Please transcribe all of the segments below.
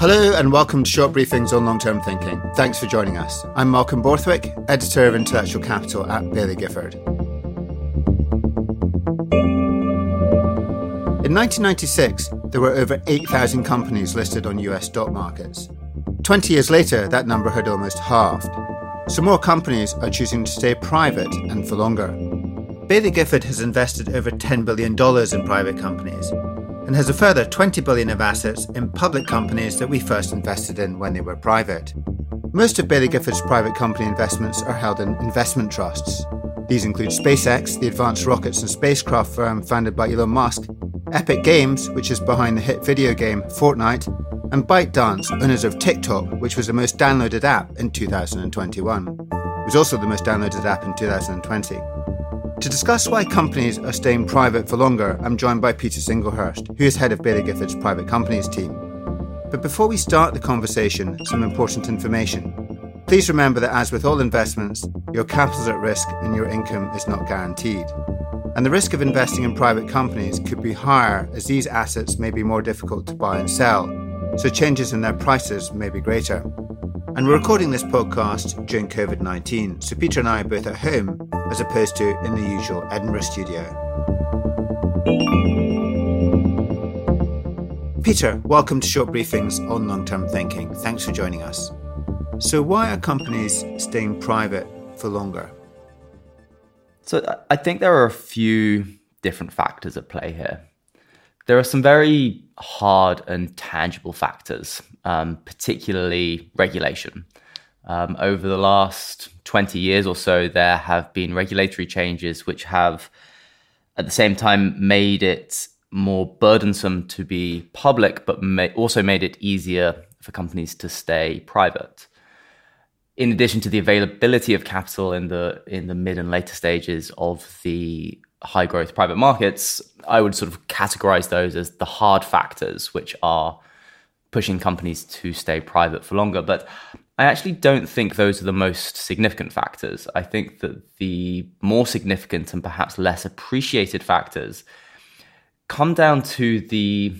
Hello and welcome to Short Briefings on Long-Term Thinking. Thanks for joining us. I'm Malcolm Borthwick, Editor of Intellectual Capital at Baillie Gifford. In 1996, there were over 8,000 companies listed on US stock markets. 20 years later, that number had almost halved. So more companies are choosing to stay private and for longer. Baillie Gifford has invested over $10 billion in private companies and has a further $20 billion of assets in public companies that we first invested in when they were private. Most of Baillie Gifford's private company investments are held in investment trusts. These include SpaceX, the advanced rockets and spacecraft firm founded by Elon Musk, Epic Games, which is behind the hit video game Fortnite, and ByteDance, owners of TikTok, which was the most downloaded app in 2021. It was also the most downloaded app in 2020. To discuss why companies are staying private for longer, I'm joined by Peter Singlehurst, who is head of Baillie Gifford's private companies team. But before we start the conversation, some important information. Please remember that as with all investments, your capital is at risk and your income is not guaranteed. And the risk of investing in private companies could be higher as these assets may be more difficult to buy and sell, so changes in their prices may be greater. And we're recording this podcast during COVID-19, so Peter and I are both at home as opposed to in the usual Edinburgh studio. Peter, welcome to Short Briefings on Long-Term Thinking. Thanks for joining us. So why are companies staying private for longer? So I think there are a few different factors at play here. There are some very hard and tangible factors, particularly regulation. Over the last 20 years or so, there have been regulatory changes which have, at the same time, made it more burdensome to be public, but also made it easier for companies to stay private. In addition to the availability of capital in the mid and later stages of the high growth private markets, I would sort of categorize those as the hard factors which are pushing companies to stay private for longer. But I actually don't think those are the most significant factors. I think that the more significant and perhaps less appreciated factors come down to the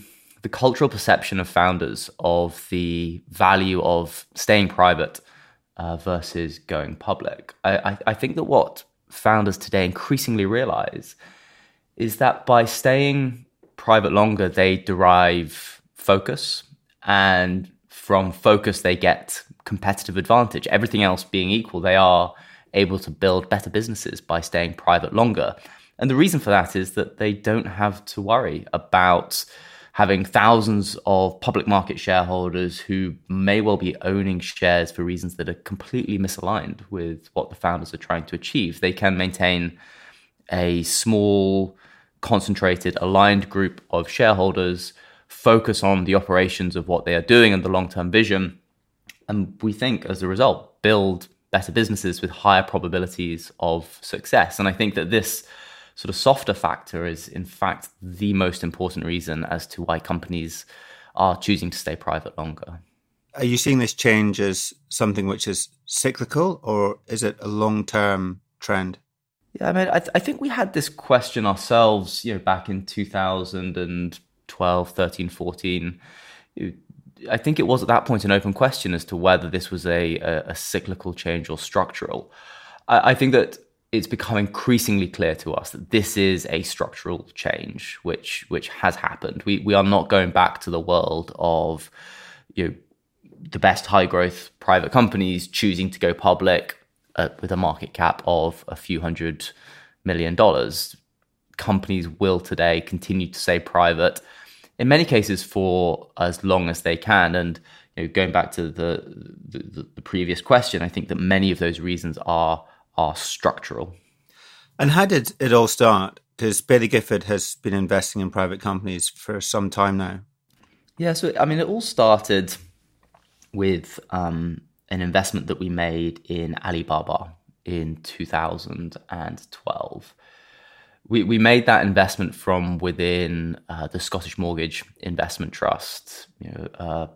cultural perception of founders of the value of staying private versus going public. I think that what founders today increasingly realize is that by staying private longer, they derive focus, and from focus they get competitive advantage. Everything else being equal, they are able to build better businesses by staying private longer. And the reason for that is that they don't have to worry about having thousands of public market shareholders who may well be owning shares for reasons that are completely misaligned with what the founders are trying to achieve. They can maintain a small, concentrated, aligned group of shareholders, focus on the operations of what they are doing and the long-term vision, and we think, as a result, build better businesses with higher probabilities of success. And I think that this sort of softer factor is, in fact, the most important reason as to why companies are choosing to stay private longer. Are you seeing this change as something which is cyclical, or is it a long-term trend? Yeah, I mean, I think we had this question ourselves, back in 2012, 13, 14. I think it was at that point an open question as to whether this was a cyclical change or structural. I think that it's become increasingly clear to us that this is a structural change which has happened. We are not going back to the world of the best high-growth private companies choosing to go public with a market cap of a few $100 million. Companies will today continue to stay private, in many cases for as long as they can. And going back to the previous question, I think that many of those reasons are structural. And how did it all start? Because Baillie Gifford has been investing in private companies for some time now. Yeah, so I mean, it all started with an investment that we made in Alibaba in 2012. We made that investment from within the Scottish Mortgage Investment Trust, a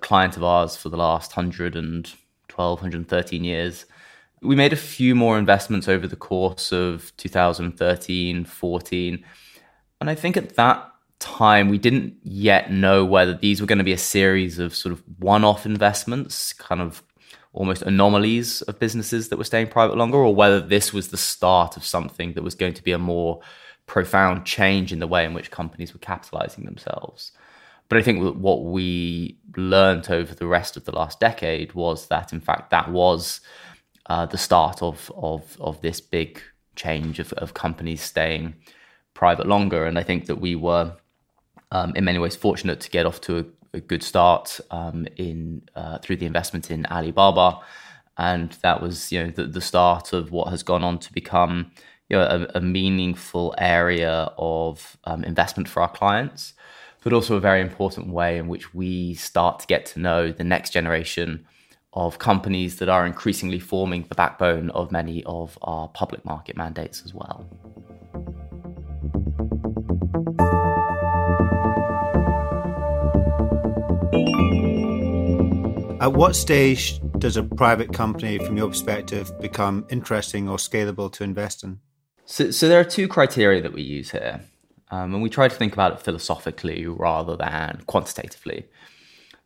client of ours for the last 112, 113 years. We made a few more investments over the course of 2013, 14. And I think at that time, we didn't yet know whether these were going to be a series of sort of one-off investments, kind of almost anomalies of businesses that were staying private longer, or whether this was the start of something that was going to be a more profound change in the way in which companies were capitalizing themselves. But I think what we learned over the rest of the last decade was that, in fact, that was the start of this big change of companies staying private longer. And I think that we were, in many ways, fortunate to get off to a good start through the investment in Alibaba. And that was, you know, the start of what has gone on to become, you know, a meaningful area of investment for our clients, but also a very important way in which we start to get to know the next generation of companies that are increasingly forming the backbone of many of our public market mandates as well. At what stage does a private company, from your perspective, become interesting or scalable to invest in? So there are two criteria that we use here. And we try to think about it philosophically rather than quantitatively.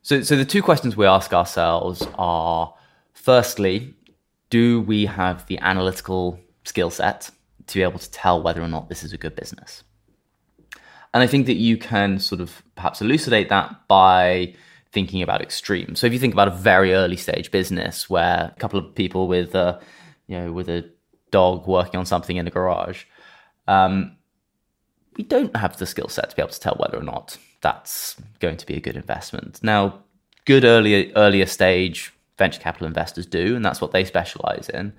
So the two questions we ask ourselves are, firstly, do we have the analytical skill set to be able to tell whether or not this is a good business? And I think that you can sort of perhaps elucidate that by thinking about extremes. So if you think about a very early stage business where a couple of people with a dog working on something in a garage, we don't have the skill set to be able to tell whether or not that's going to be a good investment. Now, good earlier stage venture capital investors do, and that's what they specialize in.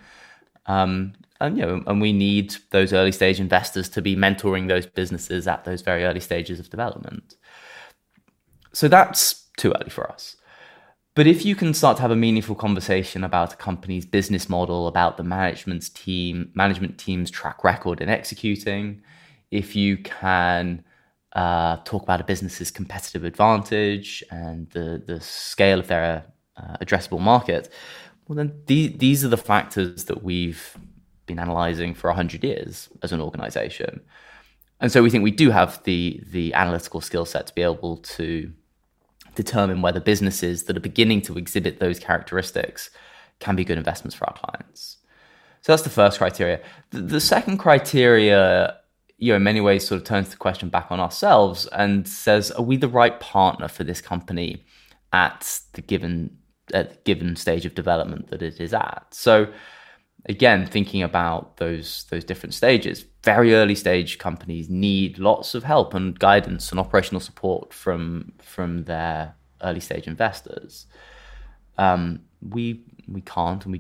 And we need those early stage investors to be mentoring those businesses at those very early stages of development. So that's too early for us. But if you can start to have a meaningful conversation about a company's business model, about the management team's track record in executing, if you can talk about a business's competitive advantage and the scale of their addressable market, well, then these are the factors that we've been analysing for 100 years as an organisation. And so we think we do have the analytical skill set to be able to determine whether businesses that are beginning to exhibit those characteristics can be good investments for our clients. So that's the first criteria. The second criteria, you know, in many ways sort of turns the question back on ourselves and says, are we the right partner for this company at the given stage of development that it is at? So again, thinking about those different stages, very early stage companies need lots of help and guidance and operational support from their early stage investors. We can't and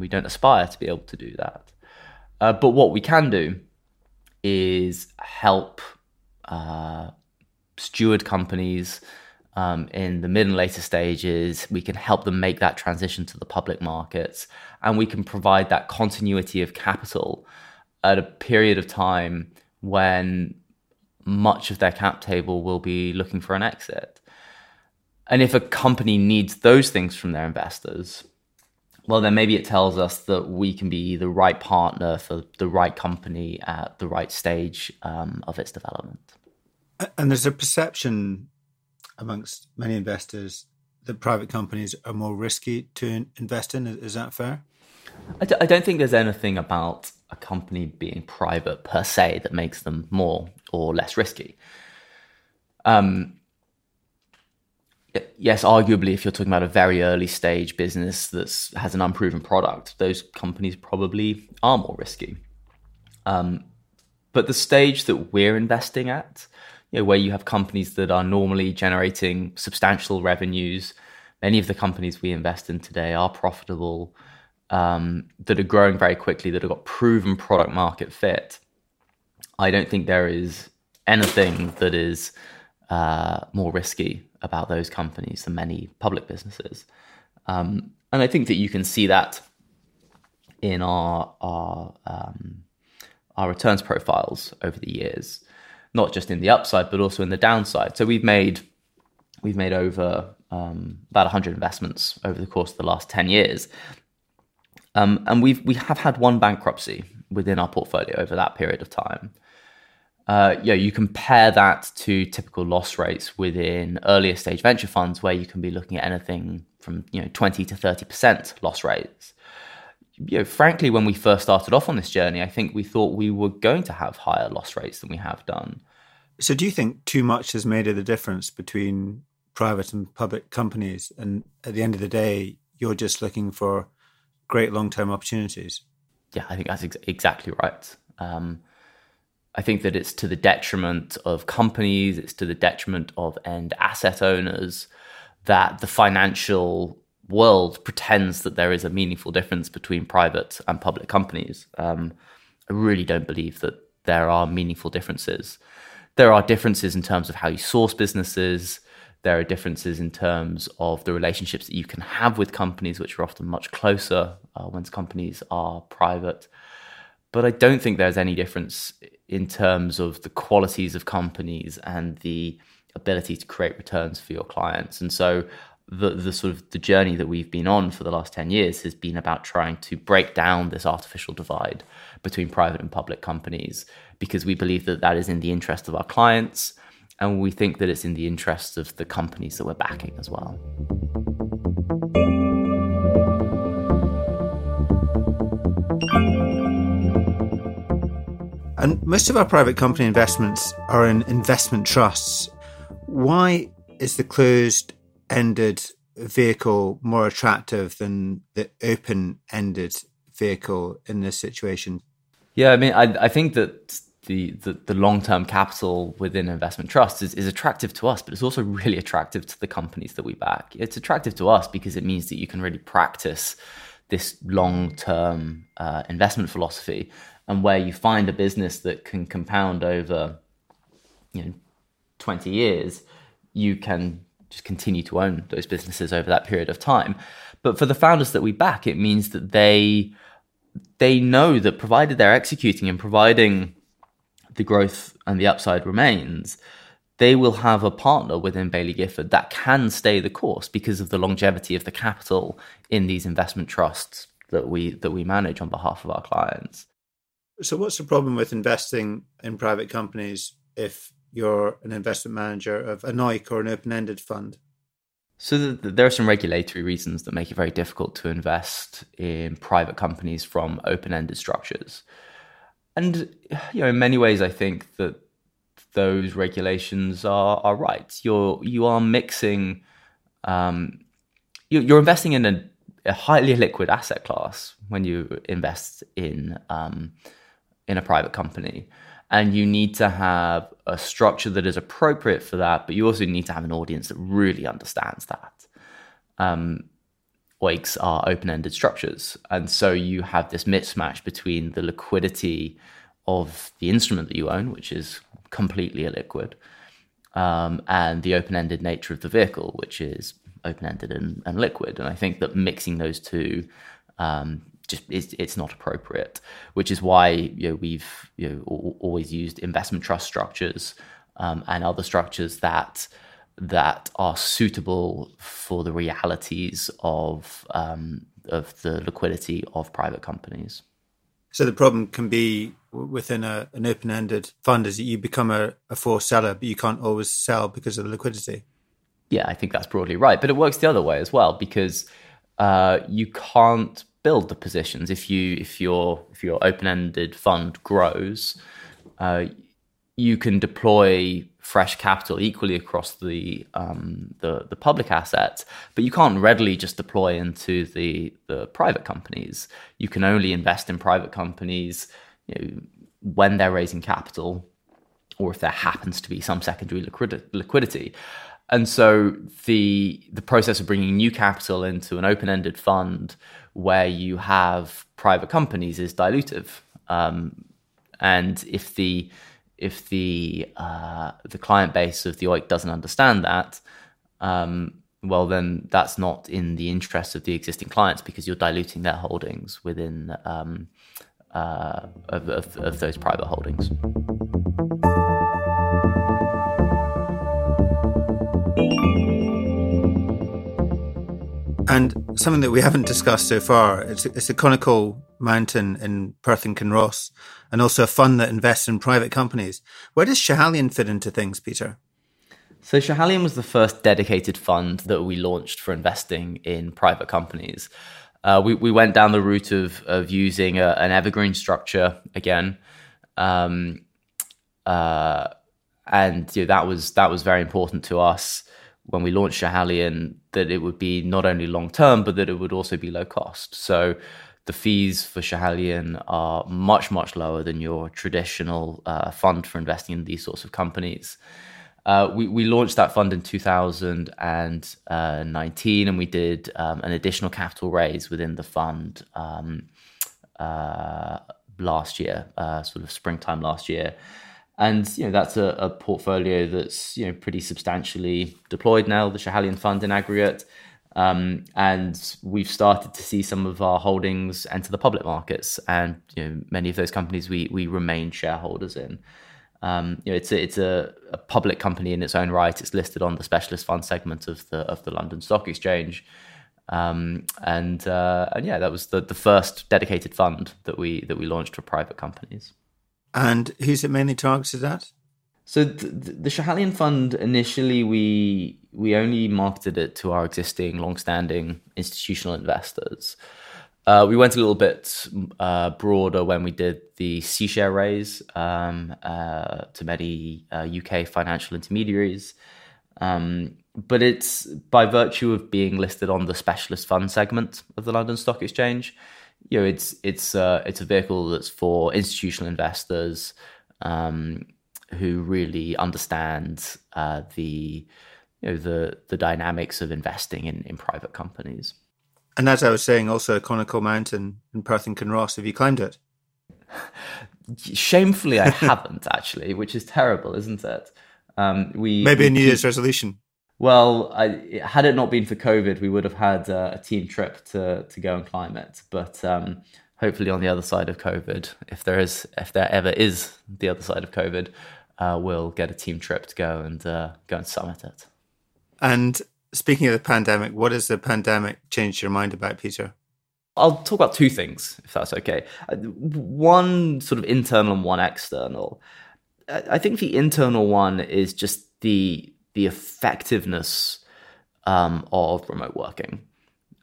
we don't aspire to be able to do that. But what we can do is help steward companies in the mid and later stages. We can help them make that transition to the public markets, and we can provide that continuity of capital at a period of time when much of their cap table will be looking for an exit. And if a company needs those things from their investors, well, then maybe it tells us that we can be the right partner for the right company at the right stage of its development. And there's a perception amongst many investors that private companies are more risky to invest in. Is that fair? I don't think there's anything about a company being private per se that makes them more or less risky. Yes, arguably, if you're talking about a very early stage business that has an unproven product, those companies probably are more risky. But the stage that we're investing at, you know, where you have companies that are normally generating substantial revenues, many of the companies we invest in today are profitable, that are growing very quickly, that have got proven product market fit. I don't think there is anything that is more risky about those companies than many public businesses. And I think that you can see that in our returns profiles over the years, not just in the upside, but also in the downside. So we've made over about 100 investments over the course of the last 10 years. And we have had one bankruptcy within our portfolio over that period of time. Yeah, you compare that to typical loss rates within earlier stage venture funds, where you can be looking at anything from 20 to 30% loss rates. Frankly, when we first started off on this journey, I think we thought we were going to have higher loss rates than we have done. So do you think too much has made the difference between private and public companies, and at the end of the day, you're just looking for great long-term opportunities? Yeah, I think that's exactly right. I think that it's to the detriment of companies, it's to the detriment of end asset owners, that the financial world pretends that there is a meaningful difference between private and public companies. I really don't believe that there are meaningful differences. There are differences in terms of how you source businesses. There are differences in terms of the relationships that you can have with companies, which are often much closer when companies are private. But I don't think there's any difference in terms of the qualities of companies and the ability to create returns for your clients. And so the sort of the journey that we've been on for the last 10 years has been about trying to break down this artificial divide between private and public companies, because we believe that that is in the interest of our clients, and we think that it's in the interest of the companies that we're backing as well. And most of our private company investments are in investment trusts. Why is the closed-ended vehicle more attractive than the open-ended vehicle in this situation? Yeah, I mean, I think that the long-term capital within investment trusts is attractive to us, but it's also really attractive to the companies that we back. It's attractive to us because it means that you can really practice this long-term investment philosophy, and where you find a business that can compound over 20 years, you can just continue to own those businesses over that period of time. But for the founders that we back, it means that they know that provided they're executing and providing the growth and the upside remains, they will have a partner within Baillie Gifford that can stay the course because of the longevity of the capital in these investment trusts that we manage on behalf of our clients. So what's the problem with investing in private companies if you're an investment manager of a NOIC or an open-ended fund? So there are some regulatory reasons that make it very difficult to invest in private companies from open-ended structures. And in many ways, I think that those regulations are right. You are mixing, you're investing in a highly illiquid asset class when you invest in a private company, and you need to have a structure that is appropriate for that, but you also need to have an audience that really understands that. OEICs are open-ended structures, and so you have this mismatch between the liquidity of the instrument that you own, which is completely illiquid, and the open-ended nature of the vehicle, which is open-ended and liquid. And I think that mixing those two it's not appropriate, which is why we've always used investment trust structures and other structures that are suitable for the realities of the liquidity of private companies. So the problem can be within an open-ended fund is that you become a forced seller, but you can't always sell because of the liquidity. Yeah, I think that's broadly right. But it works the other way as well, because you can't build the positions. If your open-ended fund grows, you can deploy fresh capital equally across the public assets, but you can't readily just deploy into the private companies. You can only invest in private companies when they're raising capital, or if there happens to be some secondary liquidity. And so the process of bringing new capital into an open-ended fund where you have private companies is dilutive. And if the client base of the OEIC doesn't understand that, well, then that's not in the interest of the existing clients, because you're diluting their holdings within of those private holdings. And something that we haven't discussed so far, it's a conical Mountain in Perth and Kinross, and also a fund that invests in private companies. Where does Schiehallion fit into things, Peter? So Schiehallion was the first dedicated fund that we launched for investing in private companies. We went down the route of using an evergreen structure again. And you know, that was very important to us when we launched Schiehallion, that it would be not only long-term, but that it would also be low cost. So the fees for Schiehallion are much, much lower than your traditional fund for investing in these sorts of companies. We launched that fund in 2019, and we did an additional capital raise within the fund last year, sort of springtime last year. And you know, that's a portfolio that's, you know, pretty substantially deployed now, the Schiehallion fund in aggregate. And we've started to see some of our holdings enter the public markets, and you know, many of those companies we remain shareholders in. You know, it's a public company in its own right. It's listed on the specialist fund segment of the London Stock Exchange, and yeah, that was the first dedicated fund that we launched for private companies. And who's it mainly targeted at? So the Schiehallion fund, initially we only marketed it to our existing long-standing institutional investors. We went a little bit broader when we did the C-share raise to many UK financial intermediaries. But it's by virtue of being listed on the specialist fund segment of the London Stock Exchange. You know, it's a vehicle that's for institutional investors who really understand the dynamics of investing in private companies. And as I was saying, also Conical Mountain in Perth and Kinross, have you climbed it? Shamefully, I haven't actually, which is terrible, isn't it? Maybe a New Year's resolution. Well, had it not been for COVID, we would have had a team trip to go and climb it. But hopefully, on the other side of COVID, if there ever is the other side of COVID, we'll get a team trip to go and summit it. And speaking of the pandemic, what has the pandemic changed your mind about, Peter? I'll talk about two things, if that's okay. One sort of internal and one external. I think the internal one is just the effectiveness of remote working.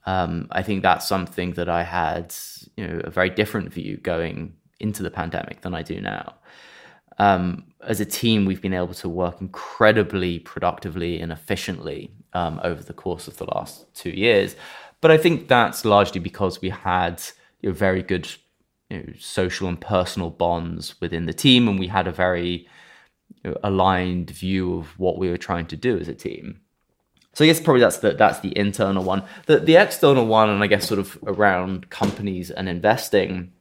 I think that's something that I had, you know, a very different view going into the pandemic than I do now. As a team, we've been able to work incredibly productively and efficiently over the course of the last 2 years. But I think that's largely because we had, you know, very good, you know, social and personal bonds within the team, and we had a very, you know, aligned view of what we were trying to do as a team. So I guess probably that's the internal one. The external one, and I guess sort of around companies and investing,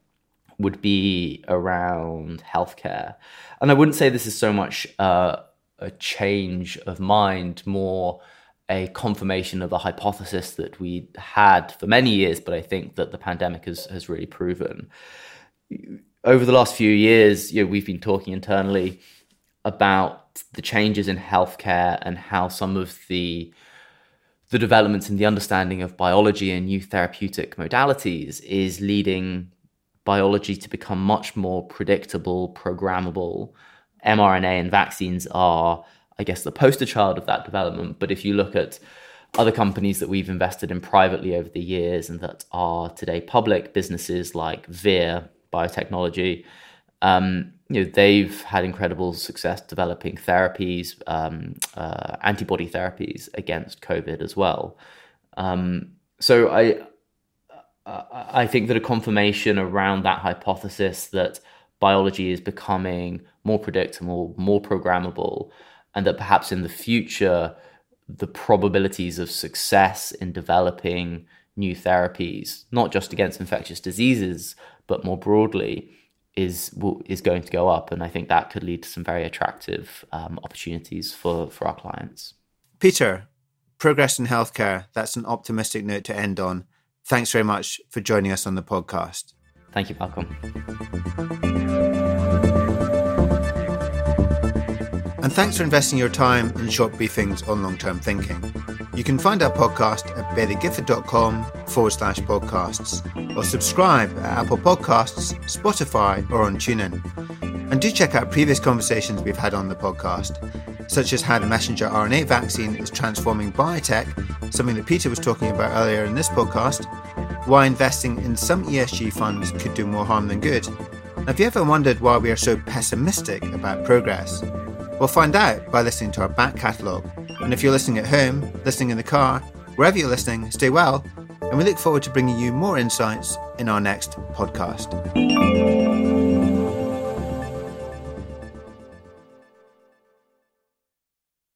would be around healthcare. And I wouldn't say this is so much a change of mind, more a confirmation of a hypothesis that we had for many years, but I think that the pandemic has really proven. Over the last few years, you know, we've been talking internally about the changes in healthcare and how some of the developments in the understanding of biology and new therapeutic modalities is leading biology to become much more predictable, programmable. mRNA and vaccines are, I guess, the poster child of that development. But if you look at other companies that we've invested in privately over the years and that are today public, businesses like VIR Biotechnology, you know, they've had incredible success developing therapies, antibody therapies against COVID as well. So I think that a confirmation around that hypothesis that biology is becoming more predictable, more programmable, and that perhaps in the future, the probabilities of success in developing new therapies, not just against infectious diseases, but more broadly, is going to go up. And I think that could lead to some very attractive opportunities for our clients. Peter, progress in healthcare, that's an optimistic note to end on. Thanks very much for joining us on the podcast. Thank you, Malcolm. And thanks for investing your time in short briefings on long-term thinking. You can find our podcast at baileygifford.com/podcasts or subscribe at Apple Podcasts, Spotify or on TuneIn. And do check out previous conversations we've had on the podcast, such as how the messenger RNA vaccine is transforming biotech, something that Peter was talking about earlier in this podcast, why investing in some ESG funds could do more harm than good. Have you ever wondered why we are so pessimistic about progress? We'll find out by listening to our back catalogue. And if you're listening at home, listening in the car, wherever you're listening, stay well. And we look forward to bringing you more insights in our next podcast.